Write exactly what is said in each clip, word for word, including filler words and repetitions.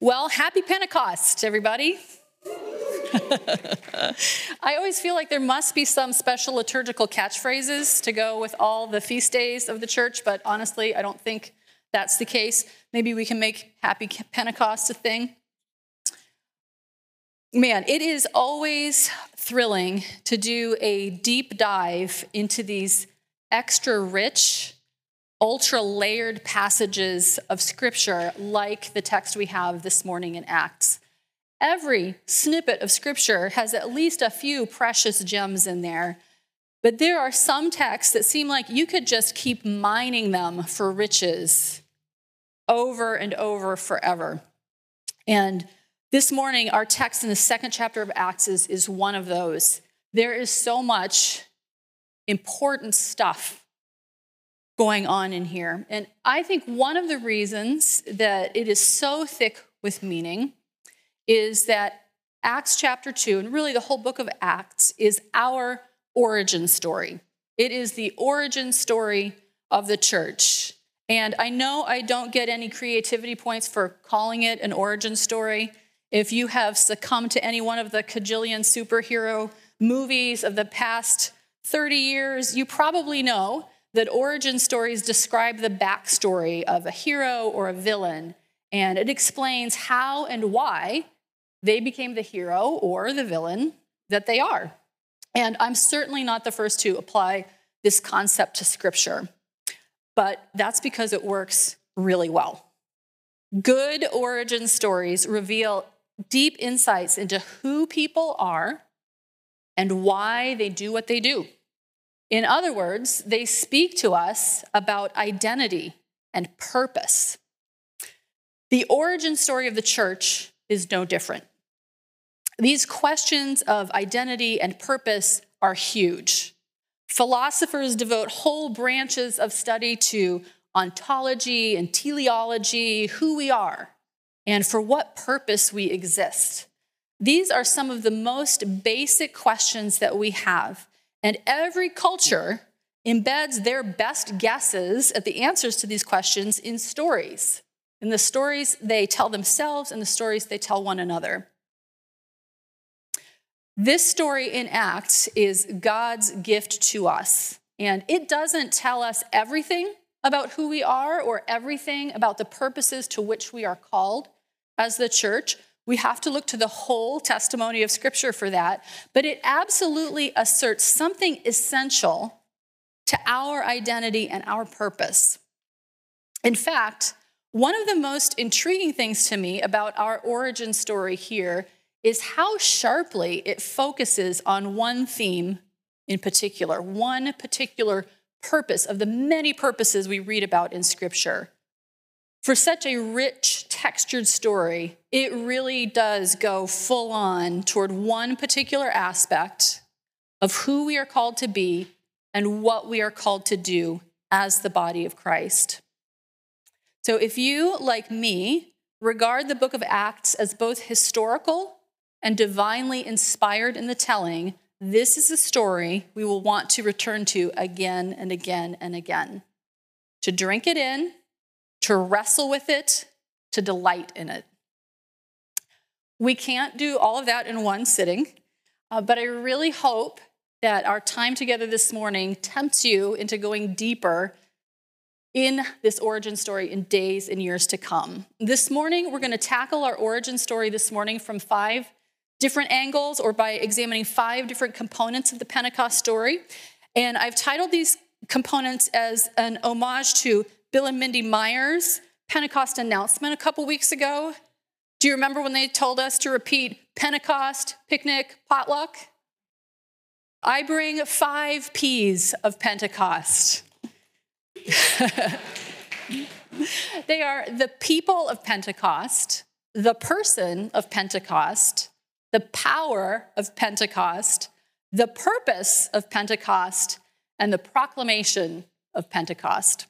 Well, happy Pentecost, everybody. I always feel like there must be some special liturgical catchphrases to go with all the feast days of the church, but honestly, I don't think that's the case. Maybe we can make happy Pentecost a thing. Man, it is always thrilling to do a deep dive into these extra rich, ultra layered passages of Scripture like the text we have this morning in Acts. Every snippet of Scripture has at least a few precious gems in there, but there are some texts that seem like you could just keep mining them for riches over and over forever. And this morning, our text in the second chapter of Acts is, is one of those. There is so much important stuff going on in here. And I think one of the reasons that it is so thick with meaning is that Acts chapter two, and really the whole book of Acts, is our origin story. It is the origin story of the church. And I know I don't get any creativity points for calling it an origin story. If you have succumbed to any one of the cajillion superhero movies of the past thirty years, you probably know that origin stories describe the backstory of a hero or a villain, and it explains how and why they became the hero or the villain that they are. And I'm certainly not the first to apply this concept to Scripture, but that's because it works really well. Good origin stories reveal deep insights into who people are and why they do what they do. In other words, they speak to us about identity and purpose. The origin story of the church is no different. These questions of identity and purpose are huge. Philosophers devote whole branches of study to ontology and teleology, who we are, and for what purpose we exist. These are some of the most basic questions that we have, and every culture embeds their best guesses at the answers to these questions in stories, in the stories they tell themselves and the stories they tell one another. This story in Acts is God's gift to us, and it doesn't tell us everything about who we are or everything about the purposes to which we are called as the church. We have to look to the whole testimony of Scripture for that, but it absolutely asserts something essential to our identity and our purpose. In fact, one of the most intriguing things to me about our origin story here is how sharply it focuses on one theme in particular, one particular purpose of the many purposes we read about in Scripture. For such a rich, textured story, it really does go full on toward one particular aspect of who we are called to be and what we are called to do as the body of Christ. So if you, like me, regard the book of Acts as both historical and divinely inspired in the telling, this is a story we will want to return to again and again and again, to drink it in, to wrestle with it, to delight in it. We can't do all of that in one sitting, uh, but I really hope that our time together this morning tempts you into going deeper in this origin story in days and years to come. This morning, we're going to tackle our origin story this morning from five different angles, or by examining five different components of the Pentecost story. And I've titled these components as an homage to Bill and Mindy Myers' Pentecost announcement a couple weeks ago. Do you remember when they told us to repeat Pentecost, picnic, potluck? I bring five P's of Pentecost. They are the people of Pentecost, the person of Pentecost, the power of Pentecost, the purpose of Pentecost, and the proclamation of Pentecost.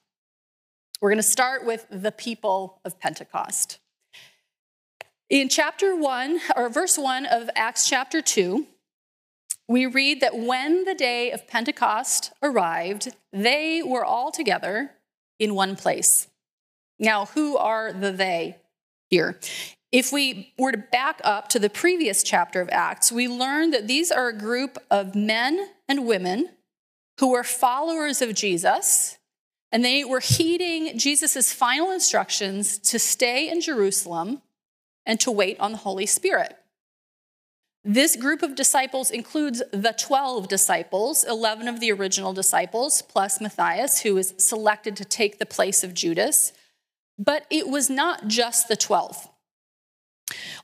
We're going to start with the people of Pentecost. In chapter one, or verse one of Acts chapter two, we read that when the day of Pentecost arrived, they were all together in one place. Now, who are the they here? If we were to back up to the previous chapter of Acts, we learn that these are a group of men and women who were followers of Jesus, and they were heeding Jesus' final instructions to stay in Jerusalem and to wait on the Holy Spirit. This group of disciples includes the twelve disciples, eleven of the original disciples, plus Matthias, who was selected to take the place of Judas. But it was not just the twelve.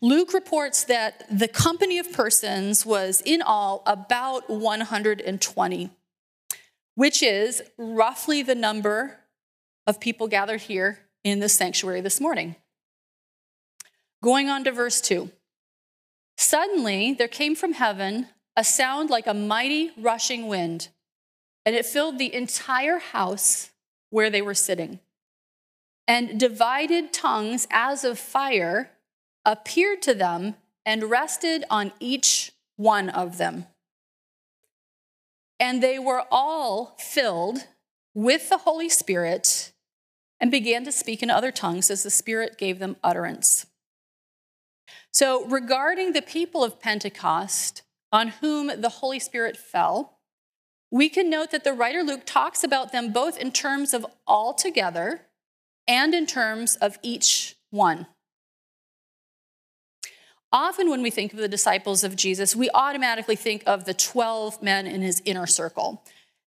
Luke reports that the company of persons was in all about one hundred twenty, which is roughly the number of people gathered here in the sanctuary this morning. Going on to verse two. Suddenly there came from heaven a sound like a mighty rushing wind, and it filled the entire house where they were sitting. And divided tongues as of fire appeared to them and rested on each one of them. And they were all filled with the Holy Spirit and began to speak in other tongues as the Spirit gave them utterance. So regarding the people of Pentecost, on whom the Holy Spirit fell, we can note that the writer Luke talks about them both in terms of all together and in terms of each one. Often when we think of the disciples of Jesus, we automatically think of the twelve men in his inner circle.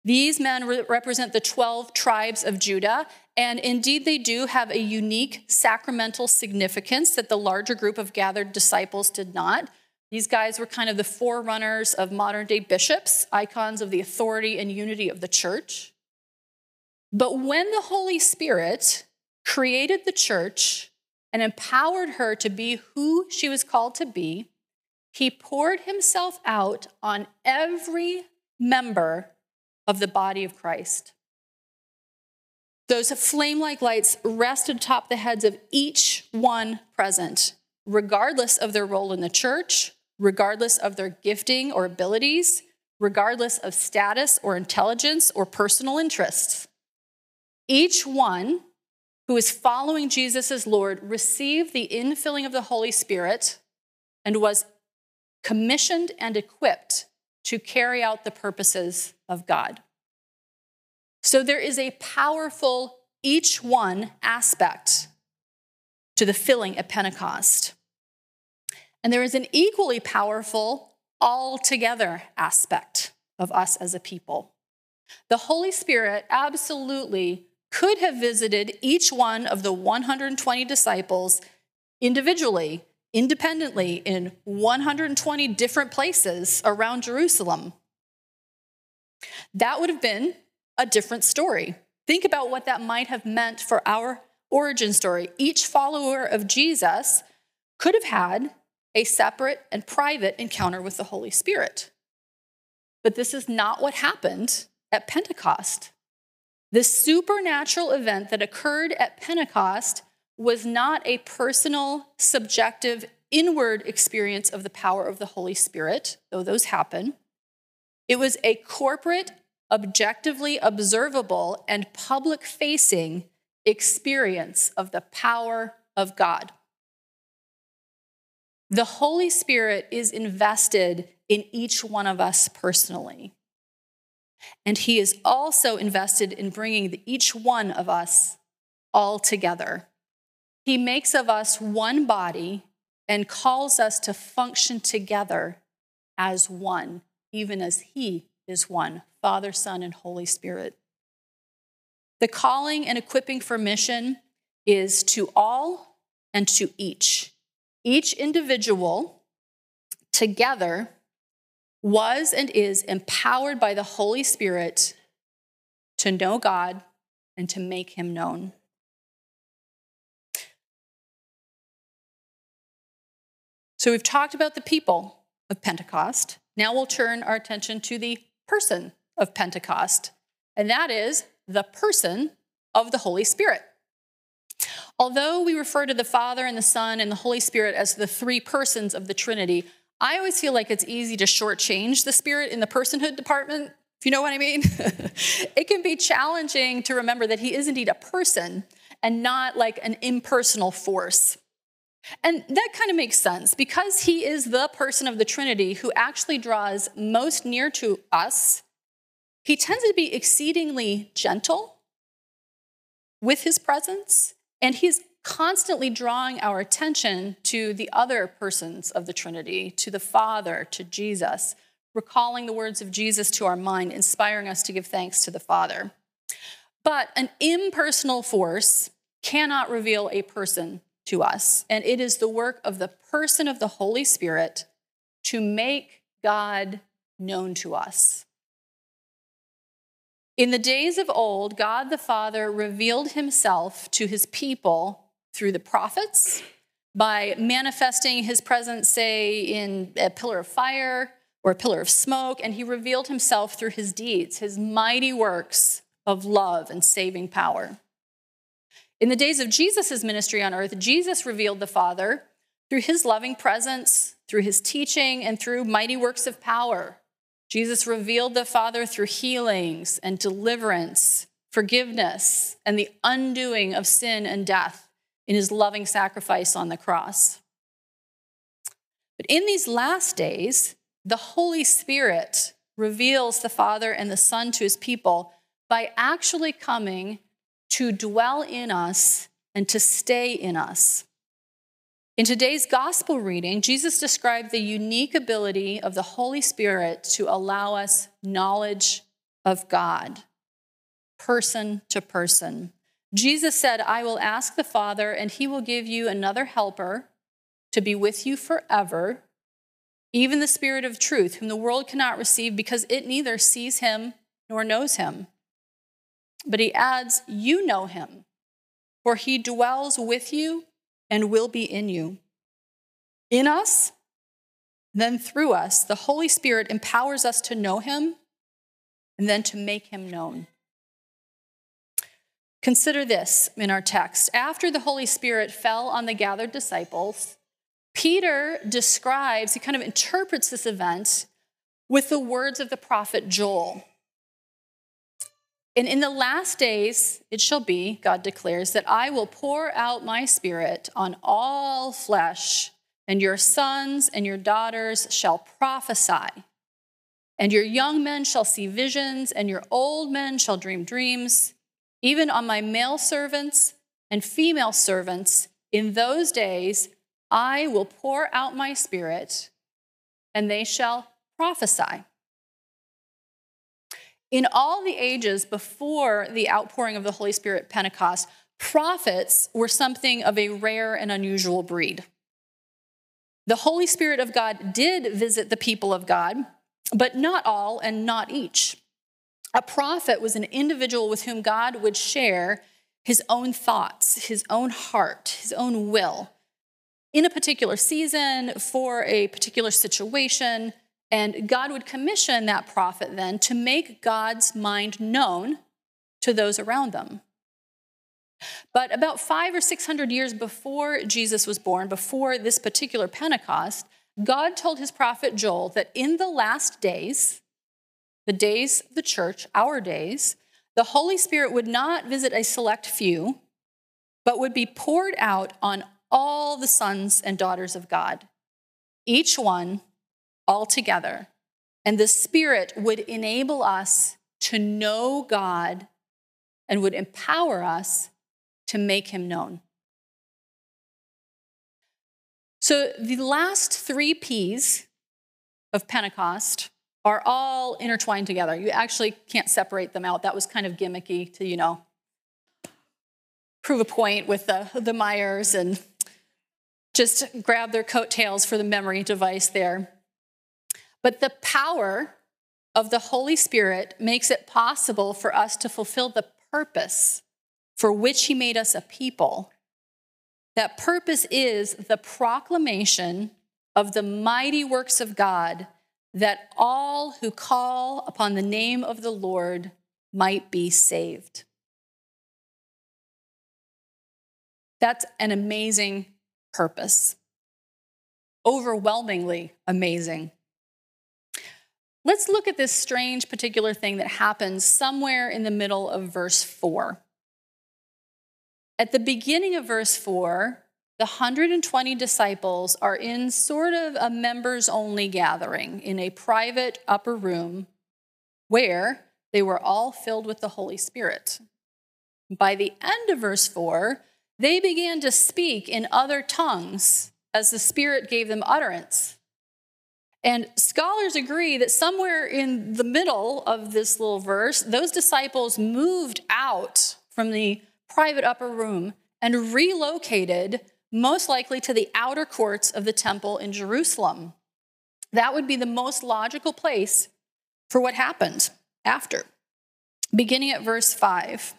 These men re- represent the twelve tribes of Judah, and indeed they do have a unique sacramental significance that the larger group of gathered disciples did not. These guys were kind of the forerunners of modern-day bishops, icons of the authority and unity of the church. But when the Holy Spirit created the church and empowered her to be who she was called to be, he poured himself out on every member of the body of Christ. Those flame-like lights rested atop the heads of each one present, regardless of their role in the church, regardless of their gifting or abilities, regardless of status or intelligence or personal interests. Each one who is following Jesus as Lord received the infilling of the Holy Spirit and was commissioned and equipped to carry out the purposes of God. So there is a powerful each one aspect to the filling at Pentecost. And there is an equally powerful all together aspect of us as a people. The Holy Spirit absolutely could have visited each one of the one hundred twenty disciples individually, independently, in one hundred twenty different places around Jerusalem. That would have been a different story. Think about what that might have meant for our origin story. Each follower of Jesus could have had a separate and private encounter with the Holy Spirit. But this is not what happened at Pentecost. The supernatural event that occurred at Pentecost was not a personal, subjective, inward experience of the power of the Holy Spirit, though those happen. It was a corporate, objectively observable, and public-facing experience of the power of God. The Holy Spirit is invested in each one of us personally. And he is also invested in bringing each one of us all together. He makes of us one body and calls us to function together as one, even as he is one, Father, Son, and Holy Spirit. The calling and equipping for mission is to all and to each. Each individual together was and is empowered by the Holy Spirit to know God and to make him known. So we've talked about the people of Pentecost. Now we'll turn our attention to the person of Pentecost, and that is the person of the Holy Spirit. Although we refer to the Father and the Son and the Holy Spirit as the three persons of the Trinity, I always feel like it's easy to shortchange the Spirit in the personhood department, if you know what I mean. It can be challenging to remember that he is indeed a person and not like an impersonal force. And that kind of makes sense because he is the person of the Trinity who actually draws most near to us. He tends to be exceedingly gentle with his presence, and he's constantly drawing our attention to the other persons of the Trinity, to the Father, to Jesus, recalling the words of Jesus to our mind, inspiring us to give thanks to the Father. But an impersonal force cannot reveal a person to us, and it is the work of the person of the Holy Spirit to make God known to us. In the days of old, God the Father revealed himself to his people through the prophets, by manifesting his presence, say, in a pillar of fire or a pillar of smoke, and he revealed himself through his deeds, his mighty works of love and saving power. In the days of Jesus' ministry on earth, Jesus revealed the Father through his loving presence, through his teaching, and through mighty works of power. Jesus revealed the Father through healings and deliverance, forgiveness, and the undoing of sin and death in his loving sacrifice on the cross. But in these last days, the Holy Spirit reveals the Father and the Son to his people by actually coming to dwell in us and to stay in us. In today's gospel reading, Jesus described the unique ability of the Holy Spirit to allow us knowledge of God, person to person. Jesus said, I will ask the Father, and he will give you another helper to be with you forever, even the Spirit of truth, whom the world cannot receive because it neither sees him nor knows him. But he adds, you know him, for he dwells with you and will be in you. In us, then through us, the Holy Spirit empowers us to know him and then to make him known. Consider this in our text. After the Holy Spirit fell on the gathered disciples, Peter describes, he kind of interprets this event with the words of the prophet Joel. And in the last days, it shall be, God declares, that I will pour out my Spirit on all flesh, and your sons and your daughters shall prophesy, and your young men shall see visions, and your old men shall dream dreams. Even on my male servants and female servants, in those days I will pour out my Spirit, and they shall prophesy. In all the ages before the outpouring of the Holy Spirit at Pentecost, prophets were something of a rare and unusual breed. The Holy Spirit of God did visit the people of God, but not all and not each. A prophet was an individual with whom God would share his own thoughts, his own heart, his own will in a particular season for a particular situation. And God would commission that prophet then to make God's mind known to those around them. But about five or six hundred years before Jesus was born, before this particular Pentecost, God told his prophet Joel that in the last days, the days of the church, our days, the Holy Spirit would not visit a select few, but would be poured out on all the sons and daughters of God, each one, all together. And the Spirit would enable us to know God and would empower us to make him known. So the last three P's of Pentecost are all intertwined together. You actually can't separate them out. That was kind of gimmicky to, you know, prove a point with the, the Myers and just grab their coattails for the memory device there. But the power of the Holy Spirit makes it possible for us to fulfill the purpose for which he made us a people. That purpose is the proclamation of the mighty works of God, that all who call upon the name of the Lord might be saved. That's an amazing purpose. Overwhelmingly amazing. Let's look at this strange particular thing that happens somewhere in the middle of verse four. At the beginning of verse four, The one hundred twenty disciples are in sort of a members-only gathering in a private upper room where they were all filled with the Holy Spirit. By the end of verse four, they began to speak in other tongues as the Spirit gave them utterance. And scholars agree that somewhere in the middle of this little verse, those disciples moved out from the private upper room and relocated most likely to the outer courts of the temple in Jerusalem. That would be the most logical place for what happened after. Beginning at verse five.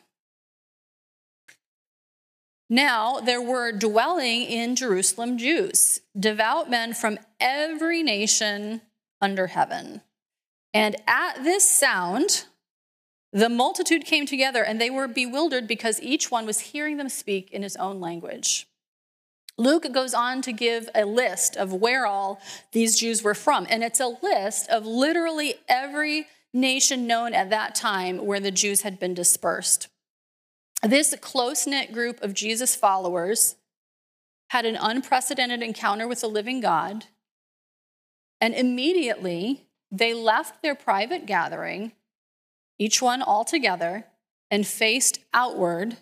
Now there were dwelling in Jerusalem Jews, devout men from every nation under heaven. And at this sound, the multitude came together, and they were bewildered because each one was hearing them speak in his own language. Luke goes on to give a list of where all these Jews were from, and it's a list of literally every nation known at that time where the Jews had been dispersed. This close-knit group of Jesus followers had an unprecedented encounter with the living God, and immediately they left their private gathering, each one all together, and faced outward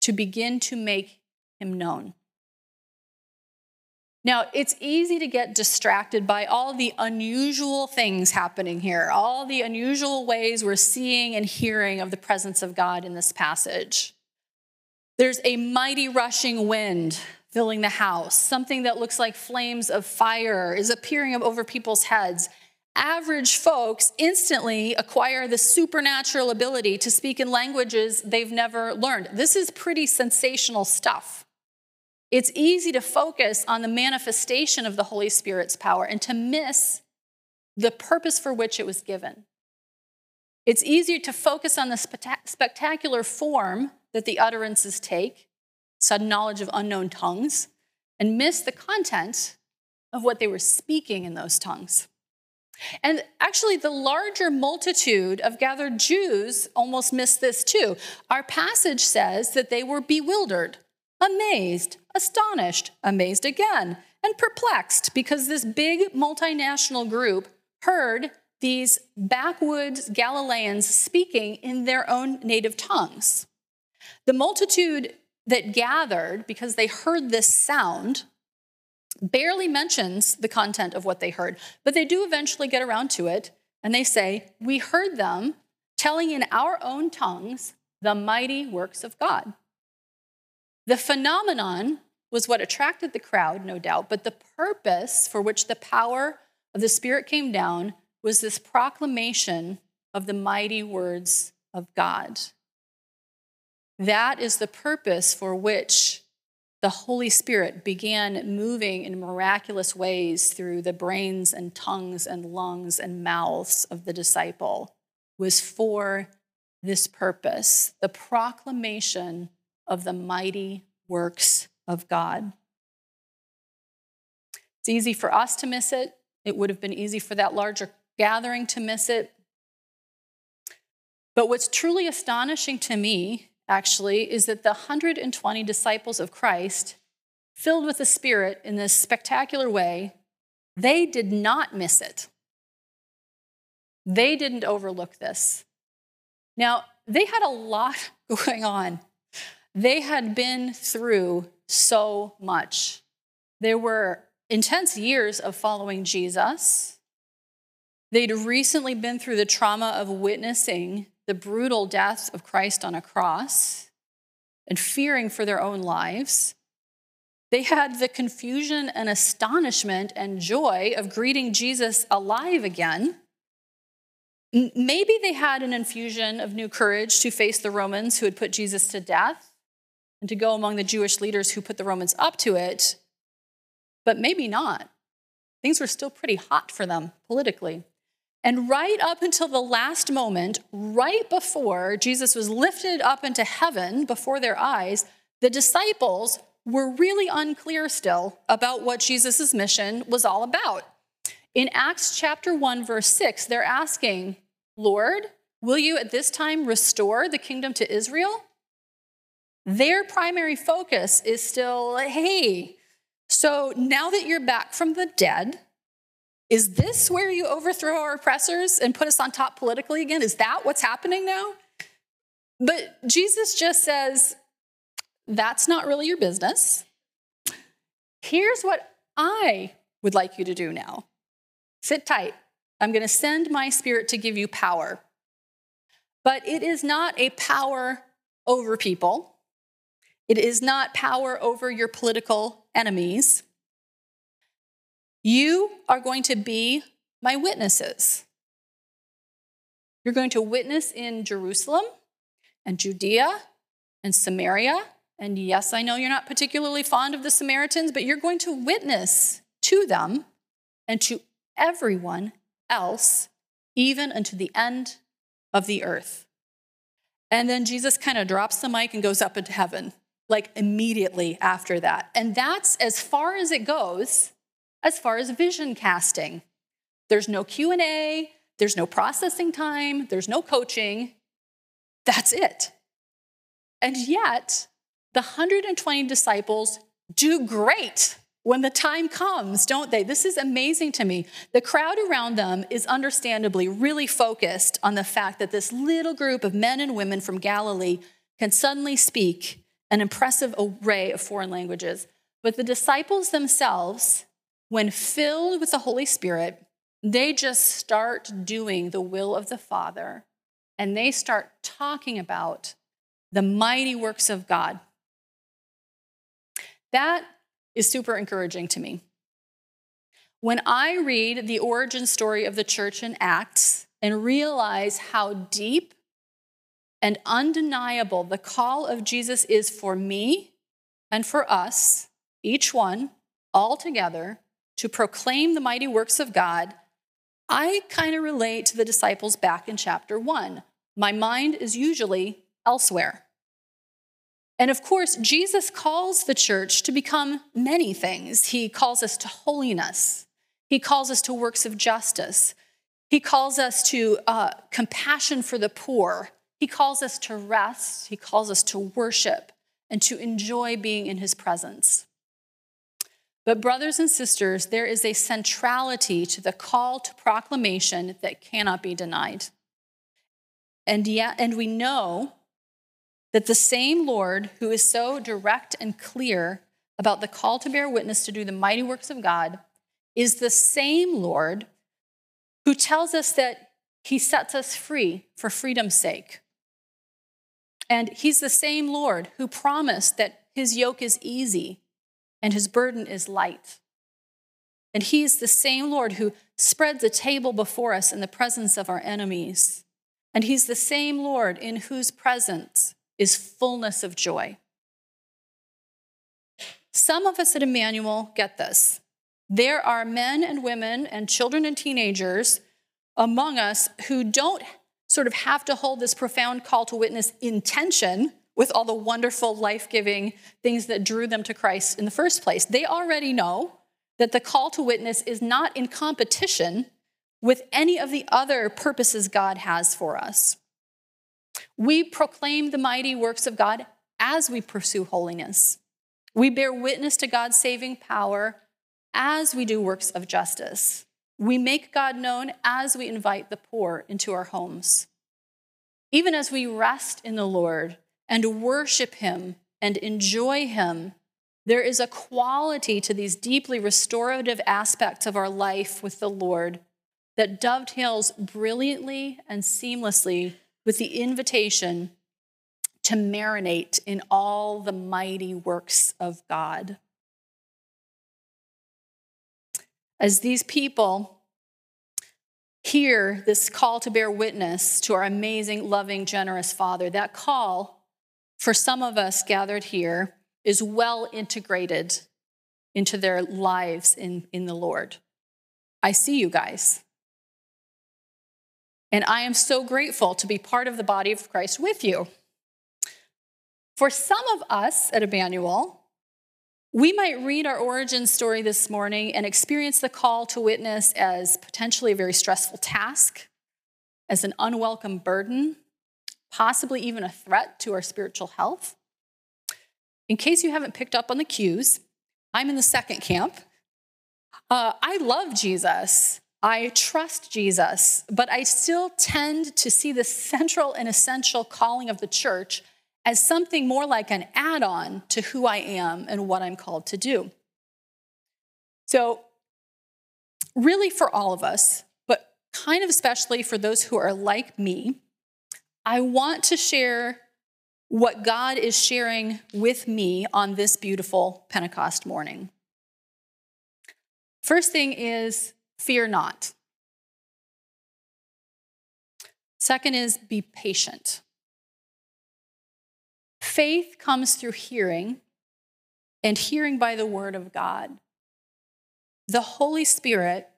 to begin to make him known. Now, it's easy to get distracted by all the unusual things happening here, all the unusual ways we're seeing and hearing of the presence of God in this passage. There's a mighty rushing wind filling the house. Something that looks like flames of fire is appearing over people's heads. Average folks instantly acquire the supernatural ability to speak in languages they've never learned. This is pretty sensational stuff. It's easy to focus on the manifestation of the Holy Spirit's power and to miss the purpose for which it was given. It's easier to focus on the spectacular form that the utterances take, sudden knowledge of unknown tongues, and miss the content of what they were speaking in those tongues. And actually, the larger multitude of gathered Jews almost missed this too. Our passage says that they were bewildered, amazed, astonished, amazed again, and perplexed because this big multinational group heard these backwoods Galileans speaking in their own native tongues. The multitude that gathered because they heard this sound barely mentions the content of what they heard, but they do eventually get around to it, and they say, "We heard them telling in our own tongues the mighty works of God." The phenomenon was what attracted the crowd, no doubt, but the purpose for which the power of the Spirit came down was this proclamation of the mighty words of God. That is the purpose for which the Holy Spirit began moving in miraculous ways through the brains and tongues and lungs and mouths of the disciple, was for this purpose, the proclamation of the mighty works of God. It's easy for us to miss it. It would have been easy for that larger gathering to miss it. But what's truly astonishing to me, actually, is that the one hundred twenty disciples of Christ, filled with the Spirit in this spectacular way, they did not miss it. They didn't overlook this. Now, they had a lot going on. They had been through so much. There were intense years of following Jesus. They'd recently been through the trauma of witnessing the brutal death of Christ on a cross and fearing for their own lives. They had the confusion and astonishment and joy of greeting Jesus alive again. Maybe they had an infusion of new courage to face the Romans who had put Jesus to death and to go among the Jewish leaders who put the Romans up to it, but maybe not. Things were still pretty hot for them politically. And right up until the last moment, right before Jesus was lifted up into heaven before their eyes, the disciples were really unclear still about what Jesus' mission was all about. In Acts chapter one, verse six, they're asking, "Lord, will you at this time restore the kingdom to Israel?" Their primary focus is still, hey, so now that you're back from the dead, is this where you overthrow our oppressors and put us on top politically again? Is that what's happening now? But Jesus just says, that's not really your business. Here's what I would like you to do now. Sit tight. I'm going to send my Spirit to give you power. But it is not a power over people. It is not power over your political enemies. You are going to be my witnesses. You're going to witness in Jerusalem and Judea and Samaria. And yes, I know you're not particularly fond of the Samaritans, but you're going to witness to them and to everyone else, even unto the end of the earth. And then Jesus kind of drops the mic and goes up into heaven, like immediately after that. And that's as far as it goes, as far as vision casting. There's no Q and A, there's no processing time, there's no coaching. That's it. And yet, the one hundred twenty disciples do great when the time comes, don't they? This is amazing to me. The crowd around them is understandably really focused on the fact that this little group of men and women from Galilee can suddenly speak an impressive array of foreign languages. But the disciples themselves, when filled with the Holy Spirit, they just start doing the will of the Father, and they start talking about the mighty works of God. That is super encouraging to me. When I read the origin story of the church in Acts and realize how deep and undeniable the call of Jesus is for me and for us, each one, all together, to proclaim the mighty works of God, I kind of relate to the disciples back in chapter one. My mind is usually elsewhere. And of course, Jesus calls the church to become many things. He calls us to holiness. He calls us to works of justice. He calls us to uh, compassion for the poor. He calls us to rest. He calls us to worship and to enjoy being in his presence. But brothers and sisters, there is a centrality to the call to proclamation that cannot be denied. And yet, and we know that the same Lord who is so direct and clear about the call to bear witness to do the mighty works of God is the same Lord who tells us that he sets us free for freedom's sake. And he's the same Lord who promised that his yoke is easy and his burden is light. And he's the same Lord who spreads a table before us in the presence of our enemies. And he's the same Lord in whose presence is fullness of joy. Some of us at Emmanuel get this. There are men and women and children and teenagers among us who don't sort of have to hold this profound call to witness in tension with all the wonderful, life-giving things that drew them to Christ in the first place. They already know that the call to witness is not in competition with any of the other purposes God has for us. We proclaim the mighty works of God as we pursue holiness. We bear witness to God's saving power as we do works of justice. We make God known as we invite the poor into our homes. Even as we rest in the Lord and worship him and enjoy him, there is a quality to these deeply restorative aspects of our life with the Lord that dovetails brilliantly and seamlessly with the invitation to marinate in all the mighty works of God. As these people hear this call to bear witness to our amazing, loving, generous Father, that call for some of us gathered here is well integrated into their lives in, in the Lord. I see you guys. And I am so grateful to be part of the body of Christ with you. For some of us at Emmanuel, we might read our origin story this morning and experience the call to witness as potentially a very stressful task, as an unwelcome burden, possibly even a threat to our spiritual health. in case you haven't picked up on the cues, I'm in the second camp. Uh, I love Jesus. I trust Jesus, but I still tend to see the central and essential calling of the church as something more like an add-on to who I am and what I'm called to do. So really for all of us, but kind of especially for those who are like me, I want to share what God is sharing with me on this beautiful Pentecost morning. First thing is, fear not. Second is, be patient. Faith comes through hearing, and hearing by the word of God. The Holy Spirit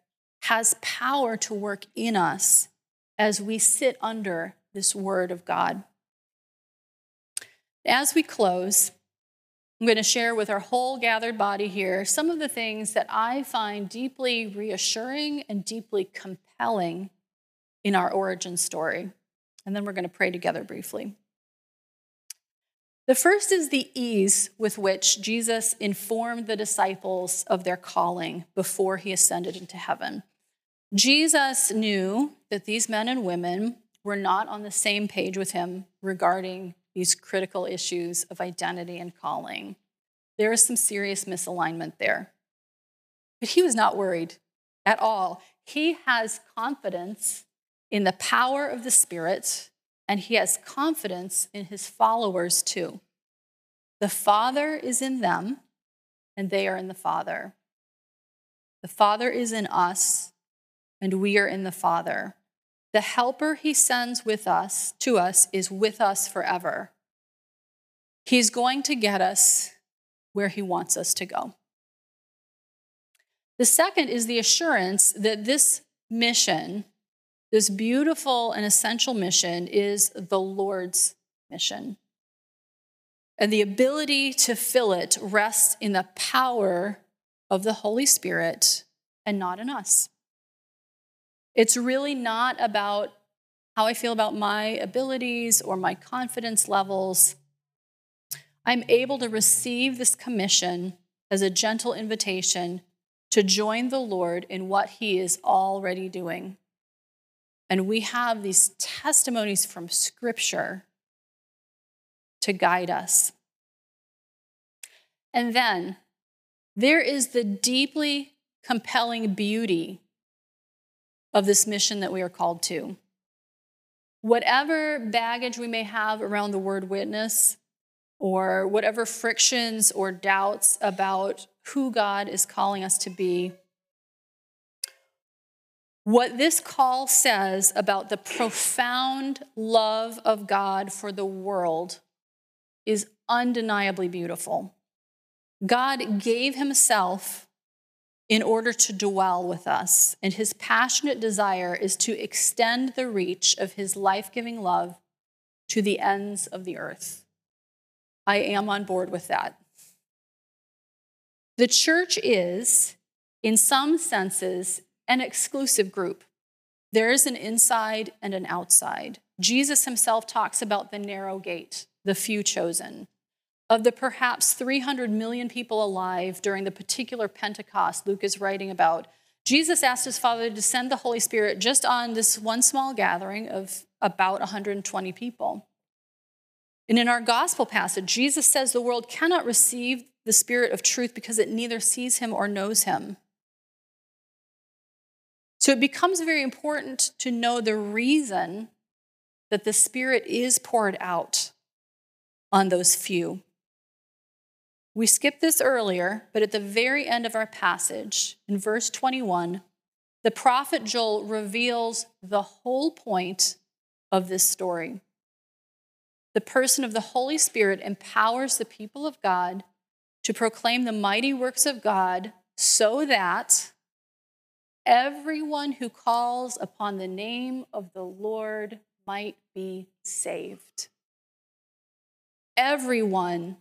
has power to work in us as we sit under this word of God. As we close, I'm going to share with our whole gathered body here some of the things that I find deeply reassuring and deeply compelling in our origin story. And then we're going to pray together briefly. The first is the ease with which Jesus informed the disciples of their calling before he ascended into heaven. Jesus knew that these men and women were not on the same page with him regarding these critical issues of identity and calling. There is some serious misalignment there. But he was not worried at all. He has confidence in the power of the Spirit, and he has confidence in his followers too. The Father is in them, and they are in the Father. The Father is in us, and we are in the Father. The helper he sends with us, to us, is with us forever. He's going to get us where he wants us to go. The second is the assurance that this mission, this beautiful and essential mission, is the Lord's mission. And the ability to fill it rests in the power of the Holy Spirit and not in us. It's really not about how I feel about my abilities or my confidence levels. I'm able to receive this commission as a gentle invitation to join the Lord in what he is already doing. And we have these testimonies from Scripture to guide us. And then there is the deeply compelling beauty of this mission that we are called to. Whatever baggage we may have around the word witness, or whatever frictions or doubts about who God is calling us to be, what this call says about the profound love of God for the world is undeniably beautiful. God gave himself in order to dwell with us, and his passionate desire is to extend the reach of his life-giving love to the ends of the earth. I am on board with that. The church is, in some senses, an exclusive group. There is an inside and an outside. Jesus himself talks about the narrow gate, the few chosen. Of the perhaps three hundred million people alive during the particular Pentecost Luke is writing about, Jesus asked his Father to send the Holy Spirit just on this one small gathering of about one hundred twenty people. And in our gospel passage, Jesus says the world cannot receive the Spirit of truth because it neither sees him or knows him. So it becomes very important to know the reason that the Spirit is poured out on those few. We skipped this earlier, but at the very end of our passage, in verse twenty-one, the prophet Joel reveals the whole point of this story. The person of the Holy Spirit empowers the people of God to proclaim the mighty works of God so that everyone who calls upon the name of the Lord might be saved. Everyone,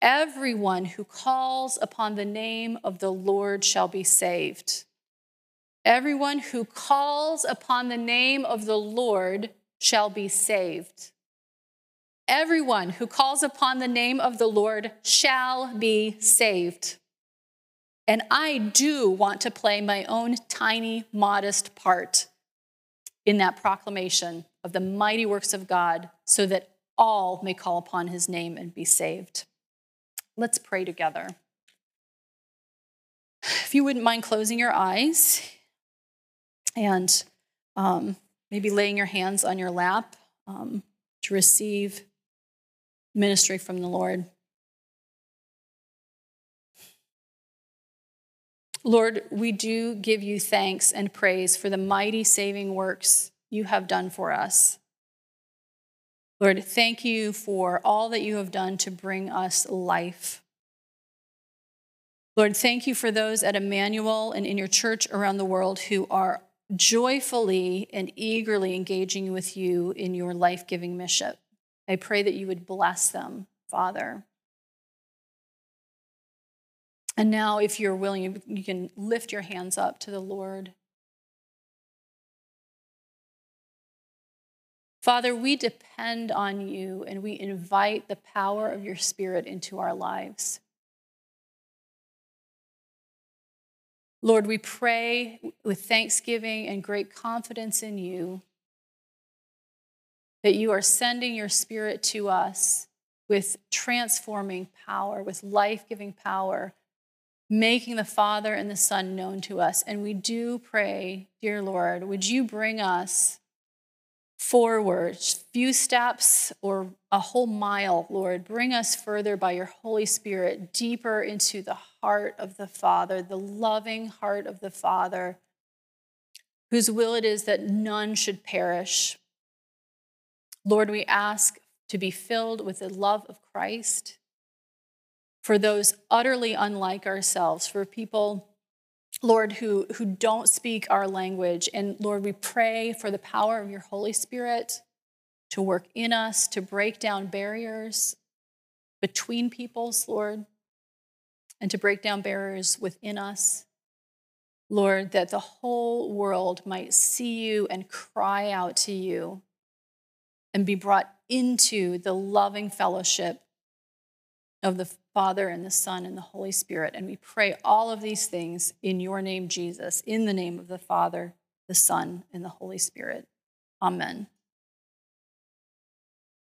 everyone who calls upon the name of the Lord shall be saved. Everyone who calls upon the name of the Lord shall be saved. Everyone who calls upon the name of the Lord shall be saved. And I do want to play my own tiny, modest part in that proclamation of the mighty works of God so that all may call upon his name and be saved. Let's pray together. If you wouldn't mind closing your eyes and um, maybe laying your hands on your lap um, to receive ministry from the Lord. Lord, we do give you thanks and praise for the mighty saving works you have done for us. Lord, thank you for all that you have done to bring us life. Lord, thank you for those at Emmanuel and in your church around the world who are joyfully and eagerly engaging with you in your life-giving mission. I pray that you would bless them, Father. And now, if you're willing, you can lift your hands up to the Lord. Father, we depend on you, and we invite the power of your Spirit into our lives. Lord, we pray with thanksgiving and great confidence in you that you are sending your Spirit to us with transforming power, with life-giving power, making the Father and the Son known to us. And we do pray, dear Lord, would you bring us forward, few steps or a whole mile, Lord. Bring us further by your Holy Spirit, deeper into the heart of the Father, the loving heart of the Father, whose will it is that none should perish. Lord, we ask to be filled with the love of Christ, for those utterly unlike ourselves, for people, Lord, who, who don't speak our language. And Lord, we pray for the power of your Holy Spirit to work in us, to break down barriers between peoples, Lord, and to break down barriers within us. Lord, that the whole world might see you and cry out to you and be brought into the loving fellowship of the Father and the Son and the Holy Spirit. And we pray all of these things in your name, Jesus, in the name of the Father, the Son, and the Holy Spirit. Amen.